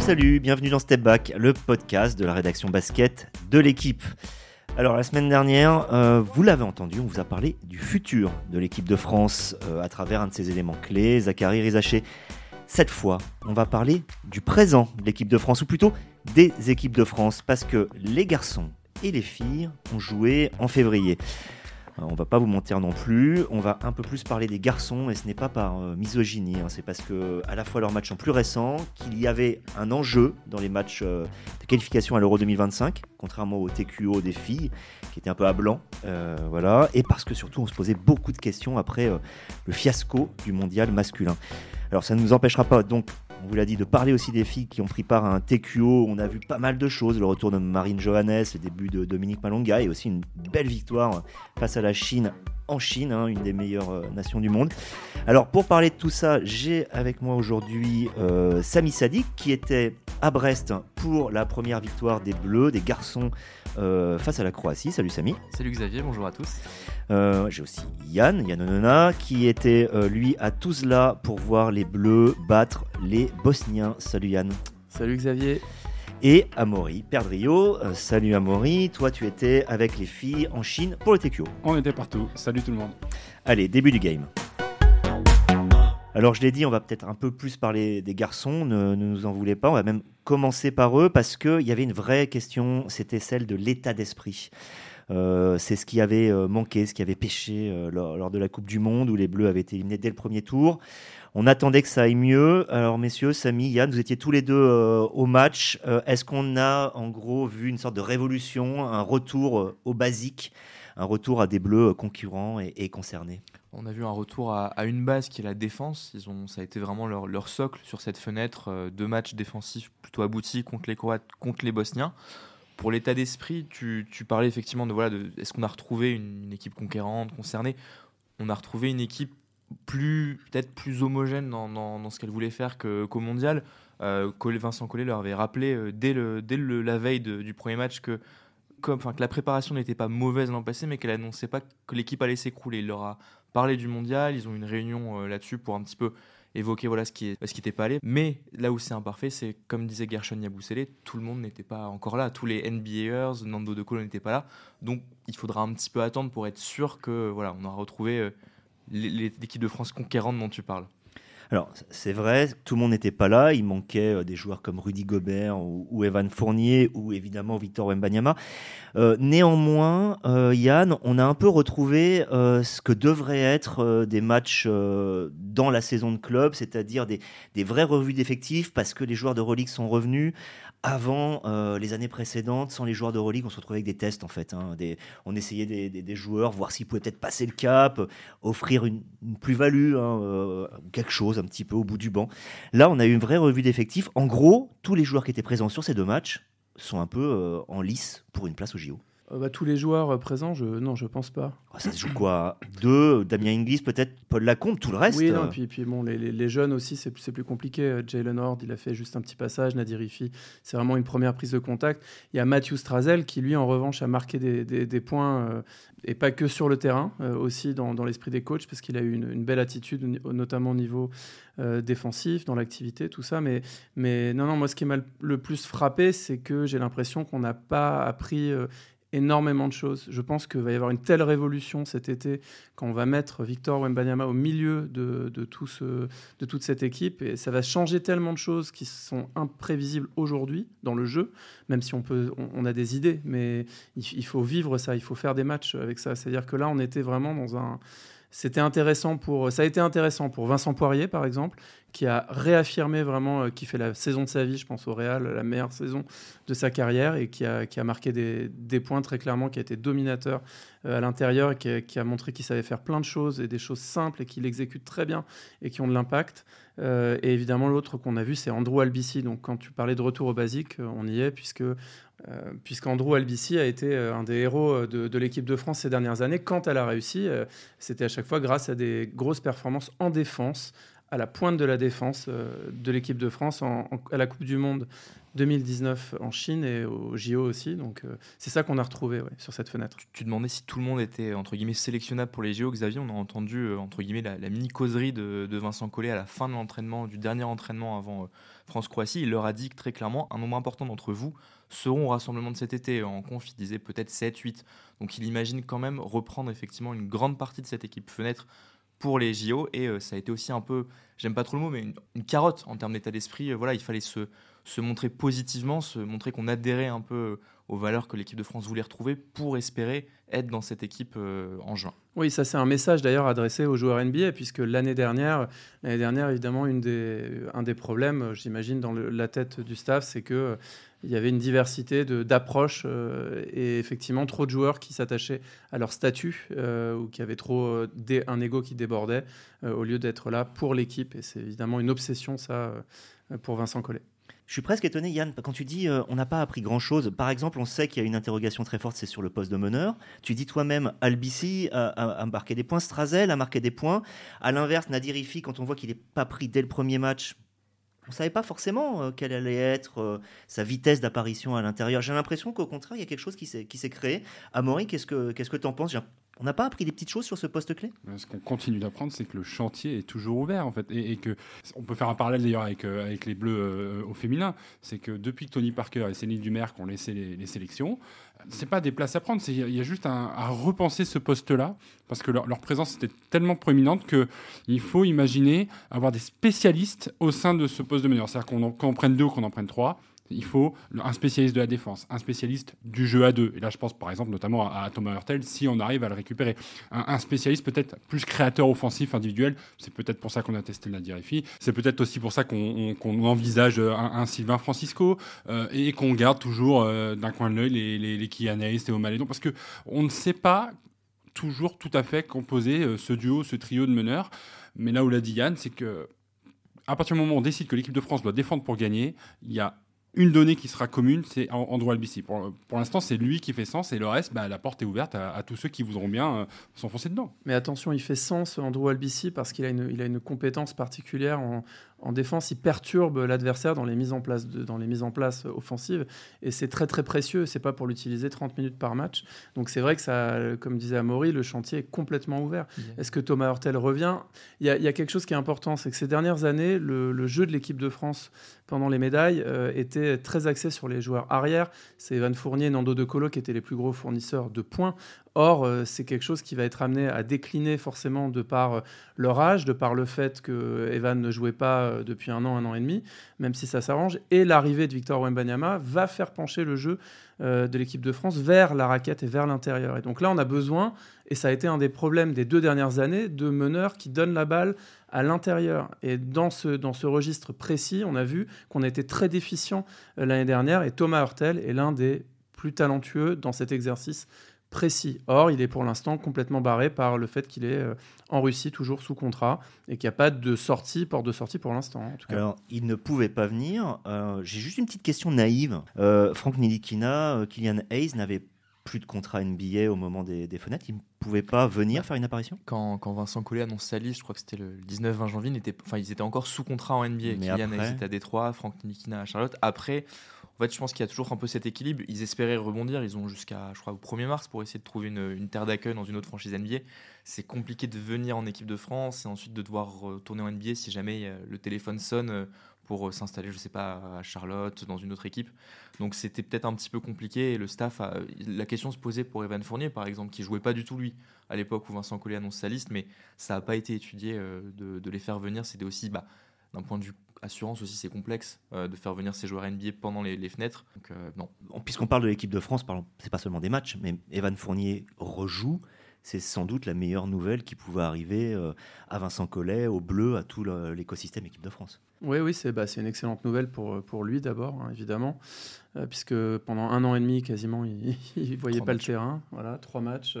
Salut, bienvenue dans Step Back, le podcast de la rédaction basket de l'équipe. Alors la semaine dernière, vous l'avez entendu, on vous a parlé du futur de l'équipe de France à travers un de ses éléments clés, Zaccharie Risacher. Cette fois, on va parler du présent de l'équipe de France, ou plutôt des équipes de France, parce que les garçons et les filles ont joué en février. On va pas vous mentir non plus, on va un peu plus parler des garçons, et ce n'est pas par misogynie, c'est parce que à la fois leurs matchs sont plus récents, qu'il y avait un enjeu dans les matchs de qualification à l'Euro 2025, contrairement au TQO des filles, qui était un peu à blanc, et parce que surtout on se posait beaucoup de questions après le fiasco du mondial masculin. Alors ça ne nous empêchera pas, donc on vous l'a dit, de parler aussi des filles qui ont pris part à un TQO. On a vu pas mal de choses, le retour de Marine Johannès, le début de Dominique Malonga et aussi une belle victoire face à la Chine en Chine, une des meilleures nations du monde. Alors pour parler de tout ça, j'ai avec moi aujourd'hui Samy Sadik qui était à Brest pour la première victoire des Bleus, des garçons face à la Croatie. Salut Samy. Salut Xavier, bonjour à tous. J'ai aussi Yann Onona qui était lui à Tuzla pour voir les Bleus battre les Bosniens. Salut Yann. Salut Xavier. Et Amaury Perdriau. Salut Amaury, toi tu étais avec les filles en Chine pour le TQO. On était partout, salut tout le monde. Allez, début du game. Alors je l'ai dit, on va peut-être un peu plus parler des garçons, ne nous en voulez pas, on va même commencer par eux parce qu'il y avait une vraie question, c'était celle de l'état d'esprit. C'est ce qui avait manqué, ce qui avait pêché lors de la Coupe du Monde où les Bleus avaient été éliminés dès le premier tour. On attendait que ça aille mieux. Alors messieurs, Samy, Yann, vous étiez tous les deux au match. Est-ce qu'on a en gros vu une sorte de révolution, un retour au basique, un retour à des Bleus concurrents et concernés ? On a vu un retour à une base qui est la défense. Ça a été vraiment leur socle sur cette fenêtre. Deux matchs défensifs plutôt aboutis contre les Croates, contre les Bosniens. Pour l'état d'esprit, tu parlais effectivement de est-ce qu'on a retrouvé une équipe conquérante, concernée ? On a retrouvé une équipe peut-être plus homogène dans ce qu'elle voulait faire qu'au mondial. Vincent Collet leur avait rappelé dès la veille du premier match que la préparation n'était pas mauvaise l'an passé, mais qu'elle annonçait pas que l'équipe allait s'écrouler. Il leur a parlé du mondial, ils ont eu une réunion là-dessus pour un petit peu évoquer ce qui n'était pas allé. Mais là où c'est imparfait, c'est comme disait Guerschon Yabusele, tout le monde n'était pas encore là. Tous les NBAers, Nando de Colo n'était pas là. Donc il faudra un petit peu attendre pour être sûr que on aura retrouvé l'équipe de France conquérante dont tu parles. Alors c'est vrai, tout le monde n'était pas là. Il manquait des joueurs comme Rudy Gobert ou Evan Fournier ou évidemment Victor Wembanyama. Néanmoins, Yann, on a un peu retrouvé ce que devraient être des matchs dans la saison de club, c'est-à-dire des vraies revues d'effectifs parce que les joueurs d'Euroleague sont revenus. Avant les années précédentes, sans les joueurs d'Euroleague, on se retrouvait avec des tests en fait. On essayait des joueurs, voir s'ils pouvaient peut-être passer le cap, offrir une plus-value, quelque chose un petit peu au bout du banc. Là, on a eu une vraie revue d'effectifs. En gros, tous les joueurs qui étaient présents sur ces deux matchs sont un peu en lice pour une place au JO. Tous les joueurs présents, non, je pense pas. Ça se joue quoi ? Deux, Damien Inglis, peut-être Paul Lacombe, tout le reste. Oui, non, et puis bon, les jeunes aussi, c'est plus compliqué. Jalen Hord, il a fait juste un petit passage. Nadir Hifi, c'est vraiment une première prise de contact. Il y a Matthew Strazel qui, lui, en revanche, a marqué des points, et pas que sur le terrain, aussi dans l'esprit des coachs, parce qu'il a eu une belle attitude, notamment au niveau défensif, dans l'activité, tout ça. Mais non, moi, ce qui m'a le plus frappé, c'est que j'ai l'impression qu'on n'a pas appris énormément de choses. Je pense qu'il va y avoir une telle révolution cet été quand on va mettre Victor Wembanyama au milieu de toute cette équipe et ça va changer tellement de choses qui sont imprévisibles aujourd'hui dans le jeu, même si on a des idées, mais il faut vivre ça, il faut faire des matchs avec ça. C'est-à-dire que là, on était vraiment ça a été intéressant pour Vincent Poirier, par exemple, qui a réaffirmé vraiment qui fait la saison de sa vie, je pense au Real, la meilleure saison de sa carrière et qui a marqué des points très clairement, qui a été dominateur à l'intérieur et qui a montré qu'il savait faire plein de choses et des choses simples et qu'il exécute très bien et qui ont de l'impact. Et évidemment, l'autre qu'on a vu, c'est Andrew Albicy. Donc, quand tu parlais de retour au basique, on y est, puisqu'Andrew Albicy a été un des héros de l'équipe de France ces dernières années. Quand elle a réussi, c'était à chaque fois grâce à des grosses performances en défense, à la pointe de la défense de l'équipe de France à la Coupe du Monde 2019 en Chine et au JO aussi. Donc, c'est ça qu'on a retrouvé sur cette fenêtre. Tu demandais si tout le monde était, entre guillemets, sélectionnable pour les JO. Xavier, on a entendu, entre guillemets, la mini-causerie de Vincent Collet à la fin de l'entraînement, du dernier entraînement avant France-Croatie. Il leur a dit que, très clairement, un nombre important d'entre vous seront au rassemblement de cet été. En conf, il disait peut-être 7-8. Donc, il imagine quand même reprendre effectivement une grande partie de cette équipe fenêtre pour les JO, et ça a été aussi un peu, j'aime pas trop le mot, mais une carotte en termes d'état d'esprit. Voilà, il fallait se montrer positivement, se montrer qu'on adhérait un peu aux valeurs que l'équipe de France voulait retrouver pour espérer être dans cette équipe en juin. Oui, ça c'est un message d'ailleurs adressé aux joueurs NBA, puisque l'année dernière évidemment, un des problèmes, j'imagine, dans la tête du staff, c'est que il y avait une diversité d'approches et effectivement trop de joueurs qui s'attachaient à leur statut ou qui avaient trop un ego qui débordait au lieu d'être là pour l'équipe. Et c'est évidemment une obsession, ça, pour Vincent Collet. Je suis presque étonné, Yann, quand tu dis on n'a pas appris grand-chose. Par exemple, on sait qu'il y a une interrogation très forte, c'est sur le poste de meneur. Tu dis toi-même, Albicy a marqué des points, Strazel a marqué des points. À l'inverse, Nadir Hifi, quand on voit qu'il n'est pas pris dès le premier match, on ne savait pas forcément quelle allait être sa vitesse d'apparition à l'intérieur. J'ai l'impression qu'au contraire, il y a quelque chose qui s'est créé. Amaury, qu'est-ce que tu en penses ? On n'a pas appris des petites choses sur ce poste clé ? Ce qu'on continue d'apprendre, c'est que le chantier est toujours ouvert, en fait. Et que, on peut faire un parallèle d'ailleurs avec les Bleus au féminin. C'est que depuis que Tony Parker et Céline Dumerc ont laissé les sélections, ce n'est pas des places à prendre. Il y a juste à repenser ce poste-là, parce que leur présence était tellement proéminente qu'il faut imaginer avoir des spécialistes au sein de ce poste de meneur. C'est-à-dire qu'on en prenne deux ou qu'on en prenne trois. Il faut un spécialiste de la défense, un spécialiste du jeu à deux. Et là, je pense par exemple notamment à Thomas Hurtel, si on arrive à le récupérer. Un spécialiste peut-être plus créateur offensif individuel. C'est peut-être pour ça qu'on a testé Nadir Hifi. C'est peut-être aussi pour ça qu'on envisage un Sylvain Francisco et qu'on garde toujours d'un coin de l'œil les Kylian Hayes, Théo Malédon. Parce qu'on ne sait pas toujours tout à fait composer ce duo, ce trio de meneurs. Mais là où l'a dit Yann, c'est qu'à partir du moment où on décide que l'équipe de France doit défendre pour gagner, il y a une donnée qui sera commune, c'est Andrew Albicy. Pour l'instant, c'est lui qui fait sens, et le reste, la porte est ouverte à tous ceux qui voudront bien s'enfoncer dedans. Mais attention, il fait sens, Andrew Albicy, parce qu'il a une compétence particulière en défense. Il perturbe l'adversaire dans les mises en place offensives, et c'est très très précieux. C'est pas pour l'utiliser 30 minutes par match. Donc c'est vrai que ça, comme disait Amaury, le chantier est complètement ouvert. Est-ce que Thomas Hurtel revient ? Il y a quelque chose qui est important, c'est que ces dernières années, le jeu de l'équipe de France pendant les médailles était très axé sur les joueurs arrière. C'est Evan Fournier et Nando de Colo qui étaient les plus gros fournisseurs de points. Or, c'est quelque chose qui va être amené à décliner forcément de par leur âge, de par le fait que Evan ne jouait pas depuis un an et demi, même si ça s'arrange. Et l'arrivée de Victor Wembanyama va faire pencher le jeu de l'équipe de France vers la raquette et vers l'intérieur. Et donc là, on a besoin, et ça a été un des problèmes des 2 dernières années, de meneurs qui donnent la balle à l'intérieur. Et dans ce registre précis, on a vu qu'on était très déficient l'année dernière, et Thomas Hurtel est l'un des plus talentueux dans cet exercice précis. Or, il est pour l'instant complètement barré par le fait qu'il est en Russie toujours sous contrat et qu'il n'y a pas de porte de sortie pour l'instant. En tout cas. Alors, il ne pouvait pas venir. J'ai juste une petite question naïve. Frank Ntilikina, Kylian Hayes n'avaient plus de contrat NBA au moment des fenêtres. Ils ne pouvaient pas venir faire une apparition. Quand Vincent Collet annonce sa liste, je crois que c'était le 19-20 janvier, ils étaient encore sous contrat en NBA. Mais Kylian Hayes était à Détroit, Frank Ntilikina à Charlotte. Après, en fait, je pense qu'il y a toujours un peu cet équilibre. Ils espéraient rebondir. Ils ont jusqu'à, je crois, au 1er mars pour essayer de trouver une terre d'accueil dans une autre franchise NBA. C'est compliqué de venir en équipe de France et ensuite de devoir retourner en NBA si jamais le téléphone sonne pour s'installer, je ne sais pas, à Charlotte, dans une autre équipe. Donc, c'était peut-être un petit peu compliqué. Et le staff, la question se posait pour Evan Fournier, par exemple, qui ne jouait pas du tout, lui, à l'époque où Vincent Collet annonce sa liste. Mais ça n'a pas été étudié de les faire venir. C'était aussi, d'un point de vue assurance aussi, c'est complexe de faire venir ces joueurs NBA pendant les fenêtres. Donc, non. Puisqu'on parle de l'équipe de France, c'est pas seulement des matchs, mais Evan Fournier rejoue. C'est sans doute la meilleure nouvelle qui pouvait arriver à Vincent Collet, aux Bleus, à tout l'écosystème équipe de France. Oui, c'est une excellente nouvelle pour lui d'abord, hein, évidemment, puisque pendant 1 an et demi, quasiment, il ne voyait pas matchs. Le terrain. Voilà, 3 matchs.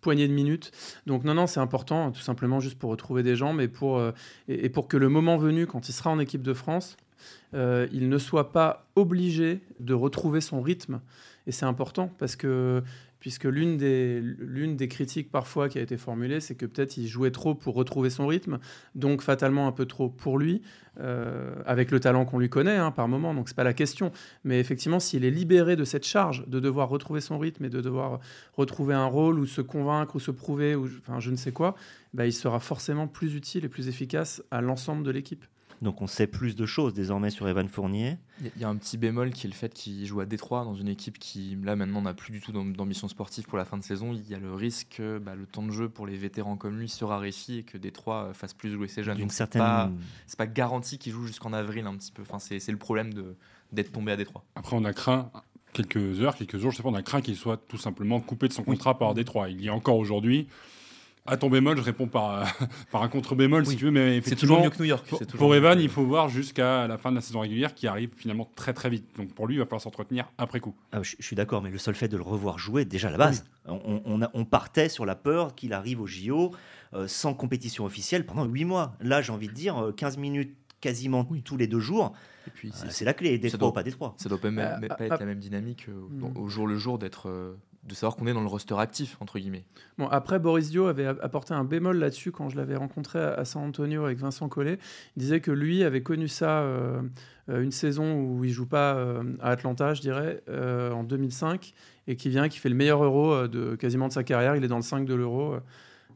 Poignée de minutes. Donc non, c'est important, tout simplement juste pour retrouver des gens, mais pour que le moment venu, quand il sera en équipe de France, il ne soit pas obligé de retrouver son rythme. Et c'est important parce que puisque l'une des critiques parfois qui a été formulée, c'est que peut-être il jouait trop pour retrouver son rythme, donc fatalement un peu trop pour lui, avec le talent qu'on lui connaît par moment, donc c'est pas la question. Mais effectivement, s'il est libéré de cette charge de devoir retrouver son rythme et de devoir retrouver un rôle ou se convaincre ou se prouver, ou enfin je ne sais quoi, il sera forcément plus utile et plus efficace à l'ensemble de l'équipe. Donc on sait plus de choses désormais sur Evan Fournier. Il y a un petit bémol qui est le fait qu'il joue à Détroit, dans une équipe qui, là maintenant, n'a plus du tout d'ambition sportive pour la fin de saison. Il y a le risque que le temps de jeu pour les vétérans comme lui se raréfie et que Détroit fasse plus jouer ses jeunes. Donc c'est pas garanti qu'il joue jusqu'en avril un petit peu. Enfin, c'est le problème d'être tombé à Détroit. Après, on a craint quelques jours, je sais pas, on a craint qu'il soit tout simplement coupé de son contrat par Détroit. Il y a encore aujourd'hui... À ton bémol, je réponds par un contre-bémol, si tu veux, mais effectivement, c'est toujours mieux que New York. Pour Evan, il faut voir jusqu'à la fin de la saison régulière qui arrive finalement très très vite. Donc pour lui, il va falloir s'entretenir après coup. Je suis d'accord, mais le seul fait de le revoir jouer, déjà à la base, on partait sur la peur qu'il arrive au JO sans compétition officielle pendant 8 mois. Là, j'ai envie de dire 15 minutes quasiment tous les 2 jours. Et puis, c'est la clé, Détroit ou pas Détroit. Ça doit pas être la même dynamique au jour le jour d'être... de savoir qu'on est dans le roster actif, entre guillemets. Bon, après, Boris Diot avait apporté un bémol là-dessus quand je l'avais rencontré à San Antonio avec Vincent Collet. Il disait que lui avait connu ça une saison où il ne joue pas à Atlanta, je dirais, en 2005, et qui fait le meilleur euro quasiment de sa carrière. Il est dans le 5 de l'euro.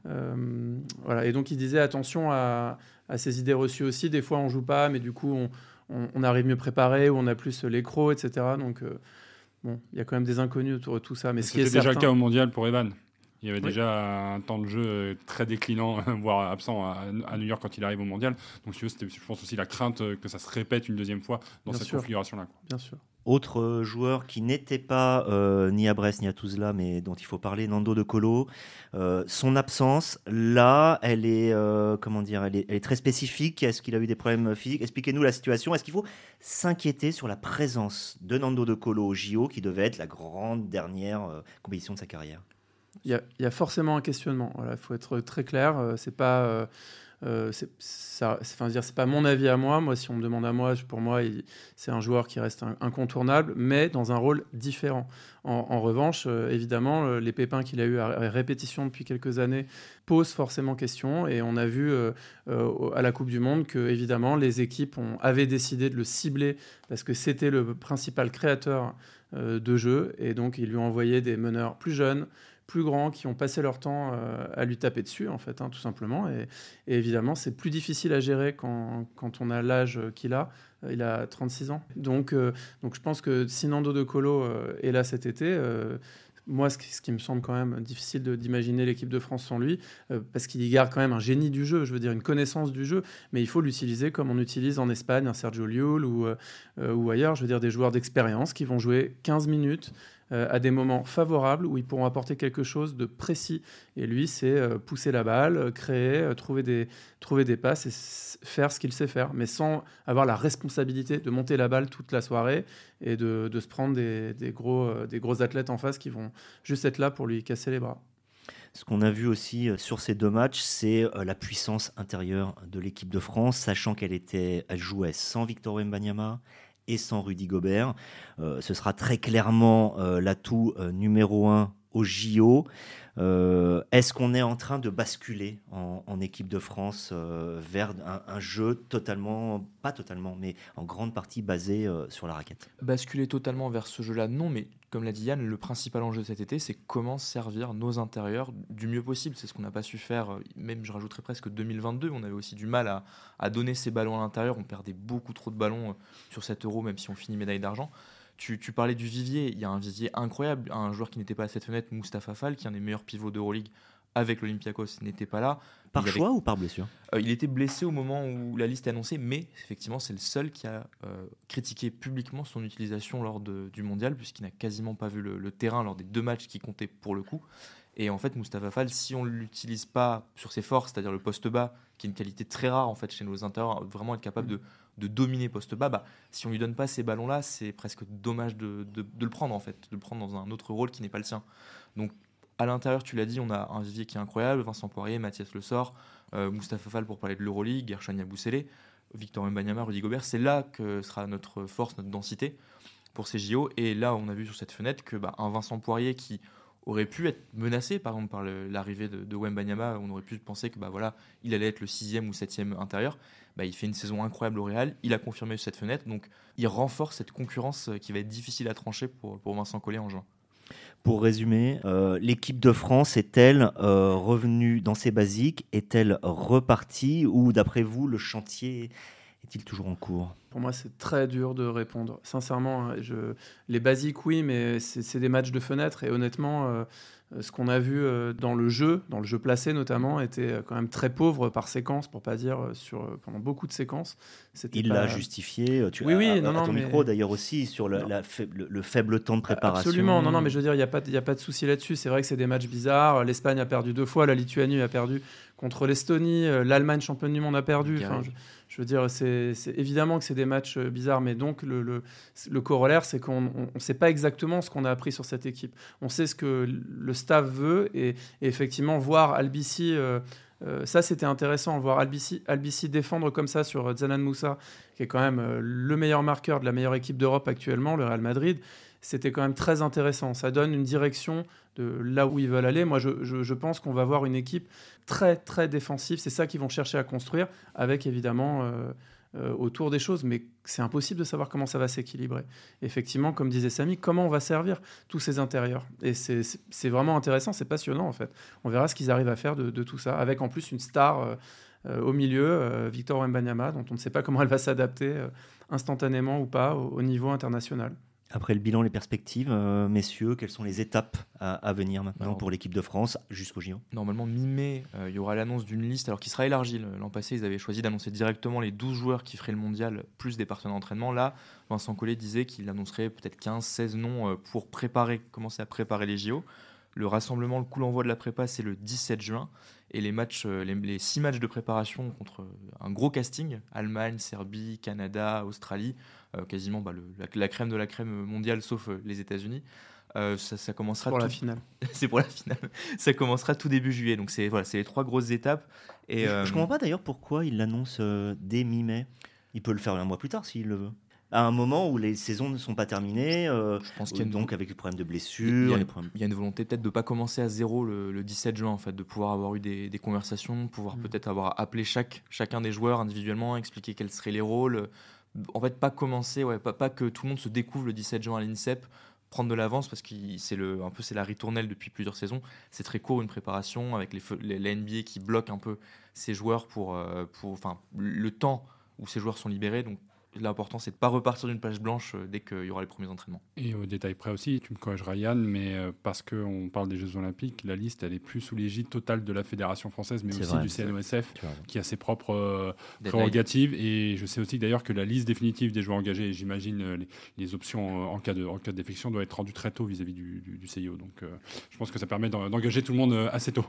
Voilà. Et donc, il disait attention à ces idées reçues aussi. Des fois, on ne joue pas, mais du coup, on arrive mieux préparé, ou on a plus les crocs, etc. Donc... bon, il y a quand même des inconnus autour de tout ça. Mais ce qui est déjà certain... le cas au Mondial pour Evan. Il y avait déjà un temps de jeu très déclinant, voire absent à New York quand il arrive au Mondial. Donc si vous, c'était, je pense aussi la crainte que ça se répète une deuxième fois dans cette configuration-là. Bien sûr. Autre joueur qui n'était pas ni à Brest ni à Tuzla, mais dont il faut parler, Nando de Colo. Son absence, là, elle est, elle est très spécifique. Est-ce qu'il a eu des problèmes physiques ? Expliquez-nous la situation. Est-ce qu'il faut s'inquiéter sur la présence de Nando de Colo au JO, qui devait être la grande dernière compétition de sa carrière ? Il y a forcément un questionnement. Voilà, faut être très clair. C'est pas mon avis à moi. Moi, si on me demande à moi, pour moi, c'est un joueur qui reste incontournable, mais dans un rôle différent. En revanche, évidemment, les pépins qu'il a eu à répétition depuis quelques années posent forcément question. Et on a vu à la Coupe du Monde que, évidemment, les équipes avaient décidé de le cibler parce que c'était le principal créateur de jeu. Et donc, ils lui ont envoyé des meneurs plus jeunes, plus grands, qui ont passé leur temps à lui taper dessus, en fait, tout simplement. Et évidemment, c'est plus difficile à gérer quand on a l'âge qu'il a. Il a 36 ans. Donc je pense que si Nando de Colo est là cet été, moi, ce qui me semble quand même difficile d'imaginer l'équipe de France sans lui, parce qu'il y garde quand même un génie du jeu, je veux dire une connaissance du jeu, mais il faut l'utiliser comme on utilise en Espagne un Sergio Llull ou ailleurs, je veux dire des joueurs d'expérience qui vont jouer 15 minutes à des moments favorables où ils pourront apporter quelque chose de précis. Et lui, c'est pousser la balle, créer, trouver des passes et faire ce qu'il sait faire, mais sans avoir la responsabilité de monter la balle toute la soirée et de se prendre des gros athlètes en face qui vont juste être là pour lui casser les bras. Ce qu'on a vu aussi sur ces 2 matchs, c'est la puissance intérieure de l'équipe de France, sachant qu'elle jouait sans Victor Wembanyama et sans Rudy Gobert. Ce sera très clairement l'atout numéro 1 au JO. Est-ce qu'on est en train de basculer en équipe de France vers un jeu totalement, pas totalement, mais en grande partie basé sur la raquette ? Basculer totalement vers ce jeu-là, non, mais comme l'a dit Yann, le principal enjeu de cet été, c'est comment servir nos intérieurs du mieux possible. C'est ce qu'on n'a pas su faire, même je rajouterais presque 2022, on avait aussi du mal à donner ces ballons à l'intérieur, on perdait beaucoup trop de ballons sur cet euro, même si on finit médaille d'argent. Tu parlais du vivier, il y a un vivier incroyable, un joueur qui n'était pas à cette fenêtre, Moustapha Fall, qui est un des meilleurs pivots d'Euroleague avec l'Olympiakos, n'était pas là. Par choix ou par blessure ? Il était blessé au moment où la liste est annoncée, mais effectivement c'est le seul qui a critiqué publiquement son utilisation lors du Mondial, puisqu'il n'a quasiment pas vu le terrain lors des 2 matchs qui comptaient pour le coup. Et en fait, Moustapha Fall, si on ne l'utilise pas sur ses forces, c'est-à-dire le poste bas, qui est une qualité très rare en fait, chez nos intérieurs, vraiment être capable de dominer poste bas, si on ne lui donne pas ces ballons-là, c'est presque dommage de le prendre, en fait, de le prendre dans un autre rôle qui n'est pas le sien. Donc, à l'intérieur, tu l'as dit, on a un vivier qui est incroyable, Vincent Poirier, Mathias Le Sort, Moustapha Fall pour parler de l'Euroleague, Guerschon Yabusele, Victor Wembanyama, Rudy Gobert, c'est là que sera notre force, notre densité pour ces JO. Et là, on a vu sur cette fenêtre que un Vincent Poirier qui, aurait pu être menacé, par exemple, par l'arrivée de Wembanyama. On aurait pu penser que, bah, voilà, il allait être le 6e ou 7e intérieur. Bah, il fait une saison incroyable au Real, il a confirmé cette fenêtre, donc il renforce cette concurrence qui va être difficile à trancher pour Vincent Collet en juin. Pour résumer, l'équipe de France est-elle revenue dans ses basiques ? Est-elle repartie ? Ou d'après vous, le chantier est-il toujours en cours ? Pour moi, c'est très dur de répondre. Sincèrement, les basiques, oui, mais c'est des matchs de fenêtre. Et honnêtement, ce qu'on a vu dans le jeu placé notamment, était quand même très pauvre par séquence, pour pas dire pendant beaucoup de séquences. Il l'a justifié, micro d'ailleurs aussi, sur le faible temps de préparation. Absolument, non, mais je veux dire, il n'y a pas de souci là-dessus. C'est vrai que c'est des matchs bizarres. L'Espagne a perdu 2 fois, la Lituanie a perdu contre l'Estonie, l'Allemagne, championne du monde, a perdu. Enfin, je veux dire, c'est évidemment que c'est des matchs bizarres, mais donc le corollaire, c'est qu'on ne sait pas exactement ce qu'on a appris sur cette équipe. On sait ce que le staff veut, et effectivement, voir Albicy, ça c'était intéressant, voir Albicy défendre comme ça sur Zanan Moussa, qui est quand même le meilleur marqueur de la meilleure équipe d'Europe actuellement, le Real Madrid. C'était quand même très intéressant. Ça donne une direction de là où ils veulent aller. Moi, je pense qu'on va voir une équipe très, très défensive. C'est ça qu'ils vont chercher à construire, avec évidemment autour des choses, mais c'est impossible de savoir comment ça va s'équilibrer. Effectivement, comme disait Samy, comment on va servir tous ces intérieurs ? Et c'est vraiment intéressant, c'est passionnant en fait. On verra ce qu'ils arrivent à faire de tout ça, avec en plus une star au milieu, Victor Wembanyama, dont on ne sait pas comment elle va s'adapter instantanément ou pas au niveau international. Après le bilan, les perspectives, messieurs, quelles sont les étapes à venir maintenant pour l'équipe de France jusqu'au JO ? Normalement, mi-mai, il y aura l'annonce d'une liste alors qui sera élargie. L'an passé, ils avaient choisi d'annoncer directement les 12 joueurs qui feraient le mondial, plus des partenaires d'entraînement. Là, Vincent Collet disait qu'il annoncerait peut-être 15-16 noms pour commencer à préparer les JO. Le rassemblement, le coup d'envoi de la prépa, c'est le 17 juin. Et les 6 matchs de préparation contre un gros casting, Allemagne, Serbie, Canada, Australie, quasiment la crème de la crème mondiale, sauf les États-Unis. Ça commencera pour la finale. C'est pour la finale. Ça commencera tout début juillet. Donc c'est les 3 grosses étapes. Et je comprends pas d'ailleurs pourquoi il l'annonce dès mi-mai. Il peut le faire un mois plus tard s'il le veut. À un moment où les saisons ne sont pas terminées, je pense qu'il y a donc avec les problèmes de blessures, il y a une volonté peut-être de ne pas commencer à zéro le 17 juin en fait, de pouvoir avoir eu des conversations, pouvoir peut-être avoir appelé chacun des joueurs individuellement, expliquer quels seraient les rôles. En fait, pas commencer, pas que tout le monde se découvre le 17 juin à l'INSEP, prendre de l'avance parce que c'est la ritournelle depuis plusieurs saisons. C'est très court une préparation avec la NBA qui bloque un peu ces joueurs pour le temps où ces joueurs sont libérés. Donc l'important, c'est de ne pas repartir d'une page blanche dès qu'il y aura les premiers entraînements. Et au détail près aussi, tu me corrigeras Yann, mais parce qu'on parle des Jeux Olympiques, la liste, elle est plus sous l'égide totale de la Fédération française, mais du CNOSF, qui a ses propres prérogatives. Et je sais aussi d'ailleurs que la liste définitive des joueurs engagés, et j'imagine les options en cas de défection, doit être rendue très tôt vis-à-vis du CIO. Donc je pense que ça permet d'engager tout le monde assez tôt.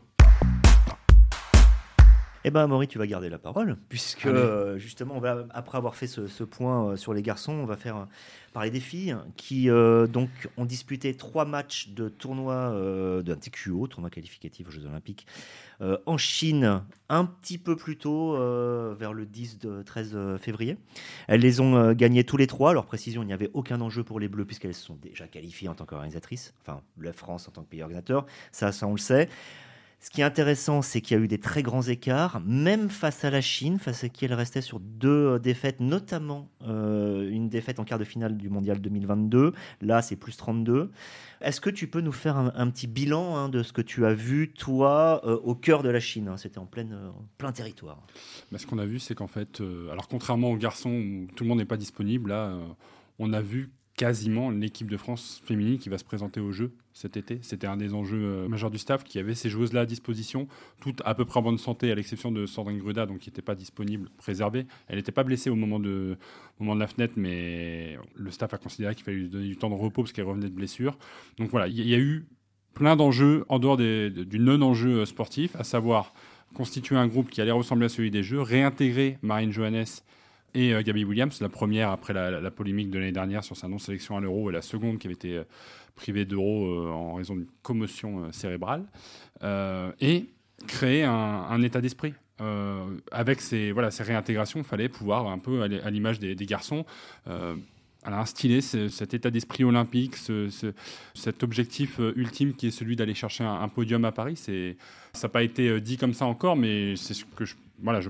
Eh bien, Amaury, tu vas garder la parole, puisque justement, après avoir fait ce point sur les garçons, on va faire parler des filles qui donc, ont disputé 3 matchs de tournoi de TQO, tournoi qualificatif aux Jeux Olympiques, en Chine un petit peu plus tôt, vers le 13 février. Elles les ont gagnés tous les 3. Alors, précision, il n'y avait aucun enjeu pour les Bleus, puisqu'elles se sont déjà qualifiées en tant qu'organisatrices, enfin, la France en tant que pays organisateur, ça on le sait. Ce qui est intéressant, c'est qu'il y a eu des très grands écarts, même face à la Chine, face à qui elle restait sur 2 défaites, notamment une défaite en quart de finale du Mondial 2022. Là, c'est plus 32. Est-ce que tu peux nous faire un petit bilan de ce que tu as vu, toi, au cœur de la Chine ? C'était en plein territoire. Bah, ce qu'on a vu, c'est qu'en fait, alors contrairement aux garçons où tout le monde n'est pas disponible, là, on a vu quasiment l'équipe de France féminine qui va se présenter aux Jeux cet été. C'était un des enjeux majeurs du staff qui avait ces joueuses-là à disposition, toutes à peu près en bonne santé, à l'exception de Sandrine Gruda, donc qui n'était pas disponible, préservée. Elle n'était pas blessée au moment de la fenêtre, mais le staff a considéré qu'il fallait lui donner du temps de repos parce qu'elle revenait de blessure. Donc voilà, il y a eu plein d'enjeux en dehors du non-enjeu sportif, à savoir constituer un groupe qui allait ressembler à celui des Jeux, réintégrer Marine Johannès et Gabby Williams, la première après la polémique de l'année dernière sur sa non-sélection à l'Euro, et la seconde qui avait été privée d'Euro en raison d'une commotion cérébrale, et créer un état d'esprit. Avec ces réintégrations, il fallait pouvoir un peu, à l'image des garçons, Alors stylé, cet état d'esprit olympique, cet objectif ultime qui est celui d'aller chercher un podium à Paris, ça n'a pas été dit comme ça encore, mais c'est ce que je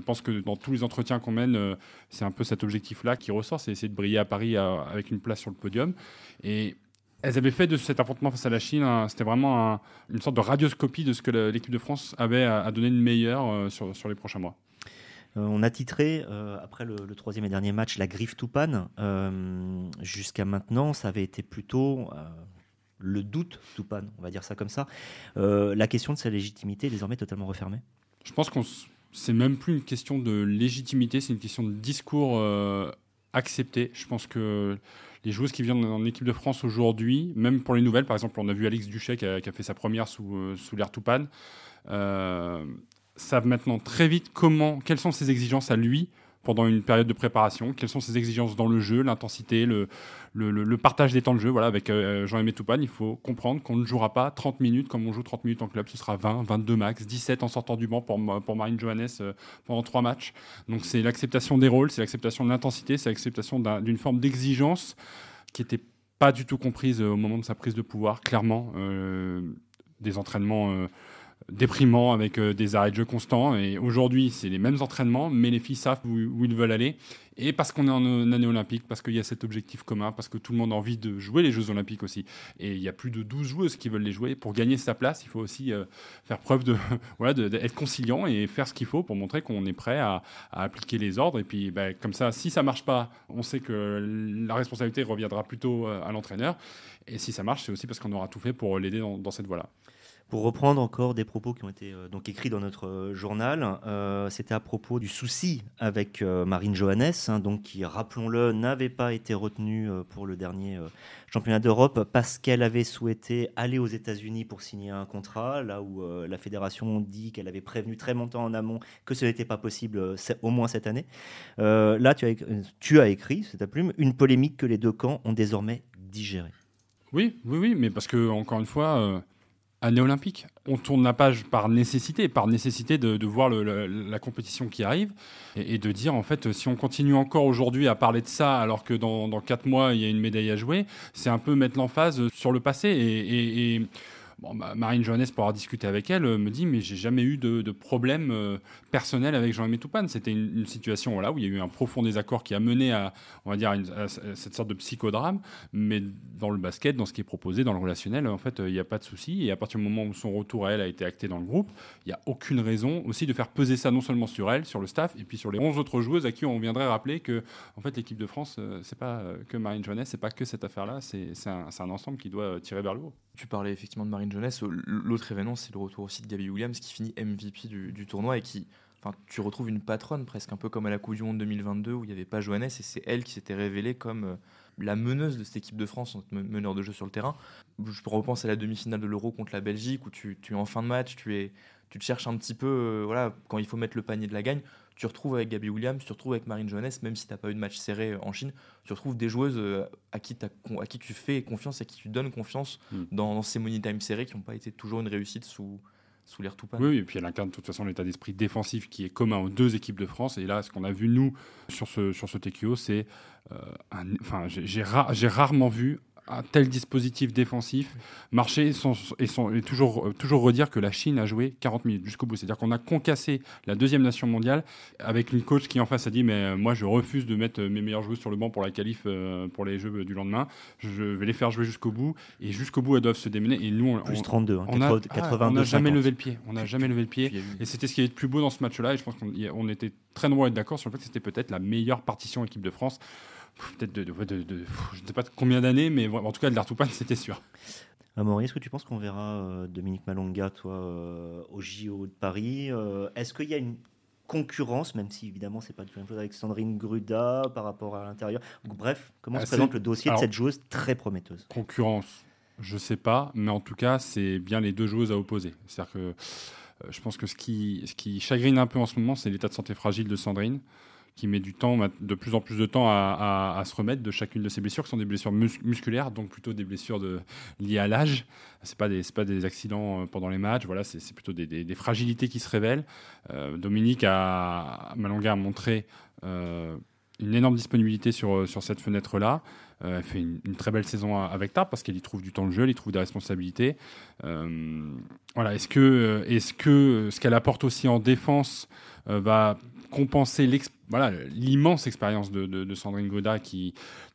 pense que dans tous les entretiens qu'on mène, c'est un peu cet objectif-là qui ressort, c'est essayer de briller à Paris avec une place sur le podium. Et elles avaient fait de cet affrontement face à la Chine, c'était vraiment une sorte de radioscopie de ce que l'équipe de France avait à donner de meilleur sur les prochains mois. On a titré, après le troisième et dernier match, la griffe Toupane. Jusqu'à maintenant, ça avait été plutôt le doute Toupane, on va dire ça comme ça. La question de sa légitimité est désormais totalement refermée. Je pense que c'est même plus une question de légitimité, c'est une question de discours accepté. Je pense que les joueuses qui viennent en équipe de France aujourd'hui, même pour les nouvelles, par exemple, on a vu Alix Duchet qui a fait sa première sous l'ère Toupane, savent maintenant très vite quelles sont ses exigences à lui pendant une période de préparation, quelles sont ses exigences dans le jeu, l'intensité, le partage des temps de jeu. Voilà, avec Jean-Aimé Toupane, il faut comprendre qu'on ne jouera pas 30 minutes comme on joue 30 minutes en club, ce sera 20, 22 max, 17 en sortant du banc pour Marine Johannès pendant 3 matchs. Donc c'est l'acceptation des rôles, c'est l'acceptation de l'intensité, c'est l'acceptation d'une forme d'exigence qui n'était pas du tout comprise au moment de sa prise de pouvoir, clairement, des entraînements déprimant avec des arrêts de jeu constants, et aujourd'hui c'est les mêmes entraînements, mais les filles savent où ils veulent aller, et parce qu'on est en année olympique, parce qu'il y a cet objectif commun, parce que tout le monde a envie de jouer les Jeux olympiques aussi, et il y a plus de 12 joueuses qui veulent les jouer. Pour gagner sa place, il faut aussi faire preuve d'être conciliant et faire ce qu'il faut pour montrer qu'on est prêt à appliquer les ordres, et puis comme ça, si ça marche pas, on sait que la responsabilité reviendra plutôt à l'entraîneur, et si ça marche, c'est aussi parce qu'on aura tout fait pour l'aider dans cette voie-là. Pour reprendre encore des propos qui ont été donc écrits dans notre journal, c'était à propos du souci avec Marine Johannès, donc qui, rappelons-le, n'avait pas été retenue pour le dernier championnat d'Europe parce qu'elle avait souhaité aller aux États-Unis pour signer un contrat, là où la fédération dit qu'elle avait prévenu très longtemps en amont que ce n'était pas possible, au moins cette année. Là, tu as écrit, c'est ta plume, une polémique que les deux camps ont désormais digérée. Oui, mais parce que, encore une fois, année olympique. On tourne la page par nécessité de voir la compétition qui arrive et de dire, en fait, si on continue encore aujourd'hui à parler de ça alors que dans 4 mois, il y a une médaille à jouer, c'est un peu mettre l'emphase sur le passé. Marine Johannès, pour avoir discuté avec elle, me dit « mais j'ai jamais eu de problème personnel avec Jean-Aimé Toupane ». C'était une situation où il y a eu un profond désaccord qui a mené à cette sorte de psychodrame, mais dans le basket, dans ce qui est proposé, dans le relationnel, en fait, il n'y a pas de souci. Et à partir du moment où son retour à elle a été acté dans le groupe, il n'y a aucune raison aussi de faire peser ça non seulement sur elle, sur le staff, et puis sur les 11 autres joueuses à qui on viendrait rappeler que, en fait, l'équipe de France, c'est pas que Marine Johannès, c'est pas que cette affaire-là, c'est un ensemble qui doit tirer vers le haut. Tu parlais effectivement de Marine Johannès. L'autre événement, c'est le retour aussi de Gabby Williams qui finit MVP du tournoi et qui, tu retrouves une patronne presque un peu comme à la Coupe du Monde 2022 où il n'y avait pas Johannès, et c'est elle qui s'était révélée comme la meneuse de cette équipe de France, meneur de jeu sur le terrain. Je repense à la demi-finale de l'Euro contre la Belgique où tu es en fin de match, tu te cherches un petit peu, quand il faut mettre le panier de la gagne. Tu retrouves avec Gabby Williams, tu retrouves avec Marine Johannès, même si tu n'as pas eu de match serré en Chine, tu retrouves des joueuses à qui tu fais confiance, à qui tu donnes confiance dans ces money time serrés qui n'ont pas été toujours une réussite sous l'ère Toupane. Oui, et puis elle incarne de toute façon l'état d'esprit défensif qui est commun aux deux équipes de France. Et là, ce qu'on a vu, nous, sur ce TQO, c'est... j'ai rarement vu un tel dispositif défensif marcher et toujours redire que la Chine a joué 40 minutes jusqu'au bout. C'est-à-dire qu'on a concassé la deuxième nation mondiale avec une coach qui en face a dit « mais moi je refuse de mettre mes meilleurs joueurs sur le banc pour la qualif pour les jeux du lendemain, je vais les faire jouer jusqu'au bout et jusqu'au bout elles doivent se démener ». Et nous, plus 32, on n'a jamais levé le pied. Et c'était ce qui était le plus beau dans ce match-là, et je pense qu'on était très nombreux à être d'accord sur le fait que c'était peut-être la meilleure partition équipe de France. Peut-être je ne sais pas combien d'années, mais en tout cas de l'ère Toupane, c'était sûr. Amaury, est-ce que tu penses qu'on verra Dominique Malonga, toi, au JO de Paris Est-ce qu'il y a une concurrence, même si évidemment c'est pas du même chose avec Sandrine Gruda par rapport à l'intérieur? Bref, comment se présente le dossier de cette joueuse très prometteuse? Concurrence, je ne sais pas, mais en tout cas, c'est bien les deux joueuses à opposer. C'est-à-dire que je pense que ce qui chagrine un peu en ce moment, c'est l'état de santé fragile de Sandrine, qui met de plus en plus de temps à se remettre de chacune de ses blessures, qui sont des blessures musculaires, donc plutôt des blessures liées à l'âge. C'est pas des accidents pendant les matchs. Voilà, c'est plutôt des fragilités qui se révèlent. Malonga a montré une énorme disponibilité sur cette fenêtre-là. Elle fait une très belle saison avec Tarbes parce qu'elle y trouve du temps de jeu, elle y trouve des responsabilités. Voilà, est-ce que ce qu'elle apporte aussi en défense va compenser l'immense expérience de Sandrine Gruda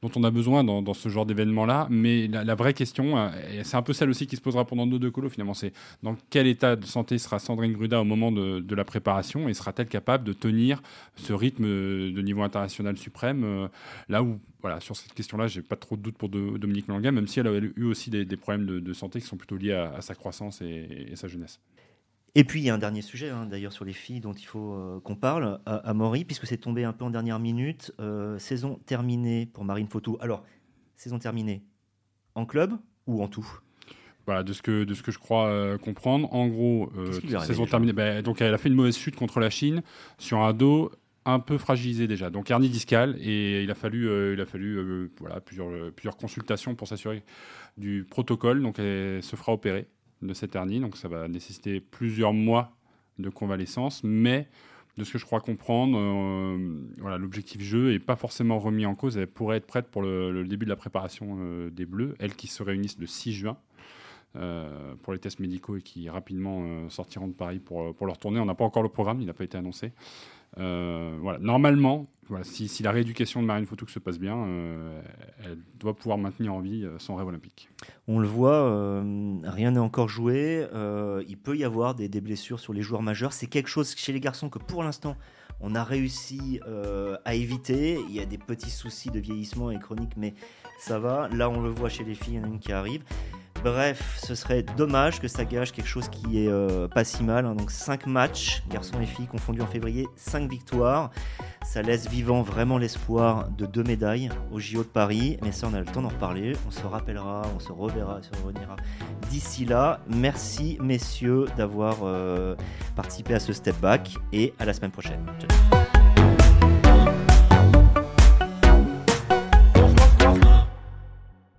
dont on a besoin dans ce genre d'événement-là. Mais la vraie question, c'est un peu celle aussi qui se posera pour Nando de Colo finalement, c'est dans quel état de santé sera Sandrine Gruda au moment de la préparation et sera-t-elle capable de tenir ce rythme de niveau international suprême là où, voilà, sur cette question-là, j'ai pas trop de doutes pour Dominique Malonga, même si elle a eu aussi des problèmes de santé qui sont plutôt liés à sa croissance et sa jeunesse. Et puis, il y a un dernier sujet, d'ailleurs, sur les filles dont il faut qu'on parle, à Maury, puisque c'est tombé un peu en dernière minute. Saison terminée pour Marine Fotou. Alors, saison terminée en club ou en tout ? Voilà, de ce que je crois comprendre. En gros, saison terminée. Donc, elle a fait une mauvaise chute contre la Chine sur un dos un peu fragilisé déjà. Donc, hernie discale. Et il a fallu plusieurs consultations pour s'assurer du protocole. Donc, elle se fera opérer de cette hernie, donc ça va nécessiter plusieurs mois de convalescence, mais de ce que je crois comprendre, l'objectif jeu n'est pas forcément remis en cause. Elle pourrait être prête pour le début de la préparation des Bleus, elles qui se réunissent le 6 juin pour les tests médicaux et qui rapidement sortiront de Paris pour leur tournée. On n'a pas encore le programme, il n'a pas été annoncé. Normalement, si la rééducation de Marine Fotou se passe bien, elle doit pouvoir maintenir en vie son rêve olympique. On le voit, rien n'est encore joué. Il peut y avoir des blessures sur les joueurs majeurs. C'est quelque chose chez les garçons que pour l'instant, on a réussi à éviter. Il y a des petits soucis de vieillissement et chroniques, mais ça va. Là, on le voit chez les filles, il y en a une qui arrive. Bref, ce serait dommage que ça gâche quelque chose qui est pas si mal. Donc 5 matchs, garçons et filles confondus en février, 5 victoires. Ça laisse vivant vraiment l'espoir de 2 médailles au JO de Paris. Mais ça, on a le temps d'en reparler. On se rappellera, on se reverra, on se reverra d'ici là. Merci messieurs d'avoir participé à ce Step Back et à la semaine prochaine. Ciao.